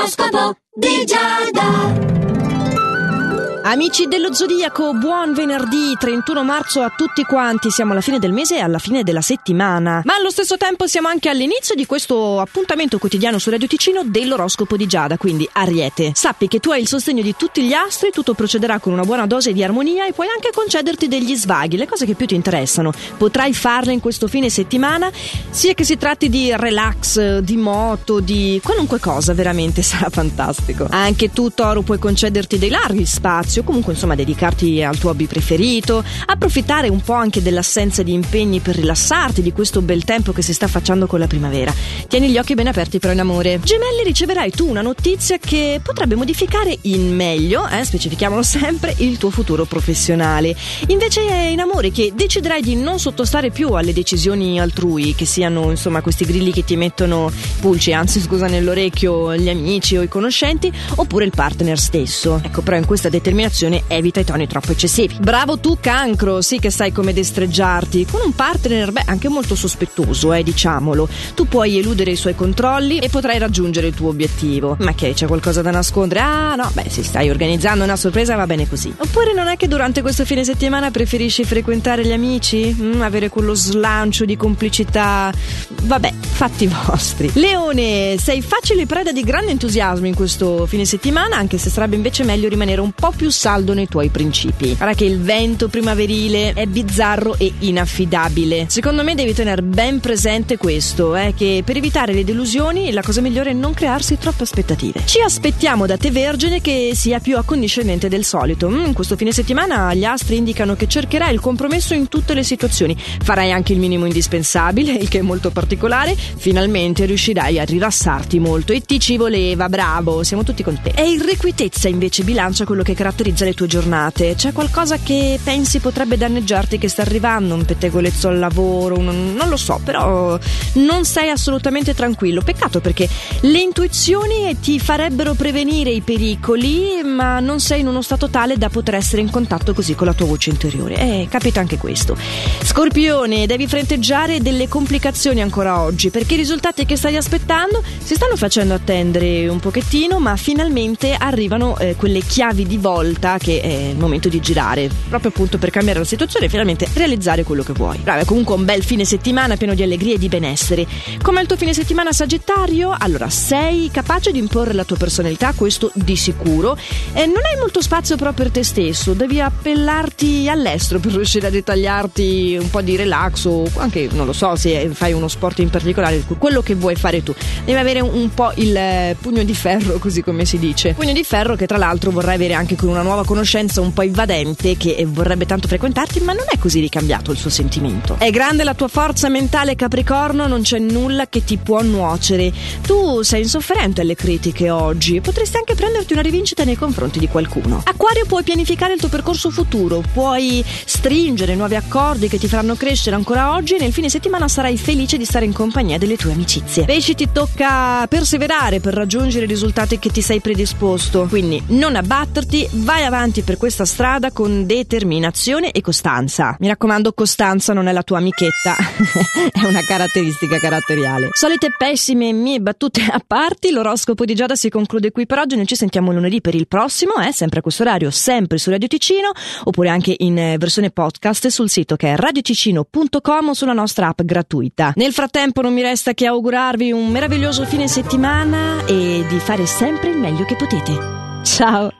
L'oroscopo di Giada. Amici dello Zodiaco, buon venerdì 31 marzo a tutti quanti. Siamo alla fine del mese e alla fine della settimana, ma allo stesso tempo siamo anche all'inizio di questo appuntamento quotidiano su Radio Ticino dell'oroscopo di Giada. Quindi Ariete, sappi che tu hai il sostegno di tutti gli astri, tutto procederà con una buona dose di armonia e puoi anche concederti degli svaghi, le cose che più ti interessano. Potrai farle in questo fine settimana, sia che si tratti di relax, di moto, di qualunque cosa, veramente sarà fantastico. Anche tu, Toro, puoi concederti dei larghi spazi, comunque insomma dedicarti al tuo hobby preferito, approfittare un po' anche dell'assenza di impegni per rilassarti, di questo bel tempo che si sta facendo con la primavera. Tieni gli occhi ben aperti però in amore. Gemelli, riceverai tu una notizia che potrebbe modificare in meglio, specifichiamolo sempre, il tuo futuro professionale. Invece è in amore che deciderai di non sottostare più alle decisioni altrui, che siano insomma questi grilli che ti mettono pulci, anzi scusa, nell'orecchio gli amici o i conoscenti, oppure il partner stesso. Ecco, però in questa determinazione evita i toni troppo eccessivi. Bravo tu, Cancro, sì che sai come destreggiarti con un partner anche molto sospettoso, diciamolo. Tu puoi eludere i suoi controlli e potrai raggiungere il tuo obiettivo. Ma che, c'è qualcosa da nascondere? Se stai organizzando una sorpresa va bene così. Oppure non è che durante questo fine settimana preferisci frequentare gli amici? Avere quello slancio di complicità? Vabbè, fatti vostri. Leone, sei facile preda di grande entusiasmo in questo fine settimana, anche se sarebbe invece meglio rimanere un po' più saldo nei tuoi principi. Guarda che il vento primaverile è bizzarro e inaffidabile. Secondo me devi tenere ben presente questo, che per evitare le delusioni la cosa migliore è non crearsi troppe aspettative. Ci aspettiamo da te, Vergine, che sia più accondiscendente del solito. Questo fine settimana gli astri indicano che cercherai il compromesso in tutte le situazioni. Farai anche il minimo indispensabile, il che è molto particolare. Finalmente riuscirai a rilassarti molto e ti ci voleva, bravo, siamo tutti con te. È irrequietezza invece bilancia quello che caratterizza le tue giornate. C'è qualcosa che pensi potrebbe danneggiarti che sta arrivando, un pettegolezzo al lavoro, non lo so, però non sei assolutamente tranquillo. Peccato, perché le intuizioni ti farebbero prevenire i pericoli, ma non sei in uno stato tale da poter essere in contatto così con la tua voce interiore. Capita anche questo. Scorpione, devi fronteggiare delle complicazioni ancora oggi, perché i risultati che stai aspettando si stanno facendo attendere un pochettino, ma finalmente arrivano quelle chiavi di volta che è il momento di girare, proprio appunto per cambiare la situazione e finalmente realizzare quello che vuoi. Brava, comunque un bel fine settimana pieno di allegria e di benessere. Come il tuo fine settimana, Sagittario? Allora, sei capace di imporre la tua personalità, questo di sicuro. Non hai molto spazio però per te stesso, devi appellarti all'estero per riuscire a ritagliarti un po' di relax, o anche, non lo so, se fai uno sport in particolare, quello che vuoi fare tu. Devi avere un po' il pugno di ferro, così come si dice. Pugno di ferro che tra l'altro vorrai avere anche con una nuova conoscenza un po' invadente che vorrebbe tanto frequentarti, ma non è così ricambiato il suo sentimento. È grande la tua forza mentale, Capricorno, non c'è nulla che ti può nuocere. Tu sei insofferente alle critiche oggi e potresti anche prenderti una rivincita nei confronti di qualcuno. Acquario, puoi pianificare il tuo percorso futuro, puoi stringere nuovi accordi che ti faranno crescere ancora oggi, e nel fine settimana sarai felice di stare in compagnia delle tue amicizie. Pesci, ti tocca perseverare per raggiungere i risultati che ti sei predisposto, quindi non abbatterti, vai avanti per questa strada con determinazione e costanza. Mi raccomando, Costanza non è la tua amichetta è una caratteristica caratteriale. Solite pessime mie battute a parte, l'oroscopo di Giada si conclude qui per oggi. Noi ci sentiamo lunedì per il prossimo, sempre a questo orario, sempre su Radio Ticino, oppure anche in versione podcast sul sito che è radioticino.com o sulla nostra app gratuita. Nel frattempo non mi resta che augurarvi un meraviglioso fine settimana e di fare sempre il meglio che potete. Ciao.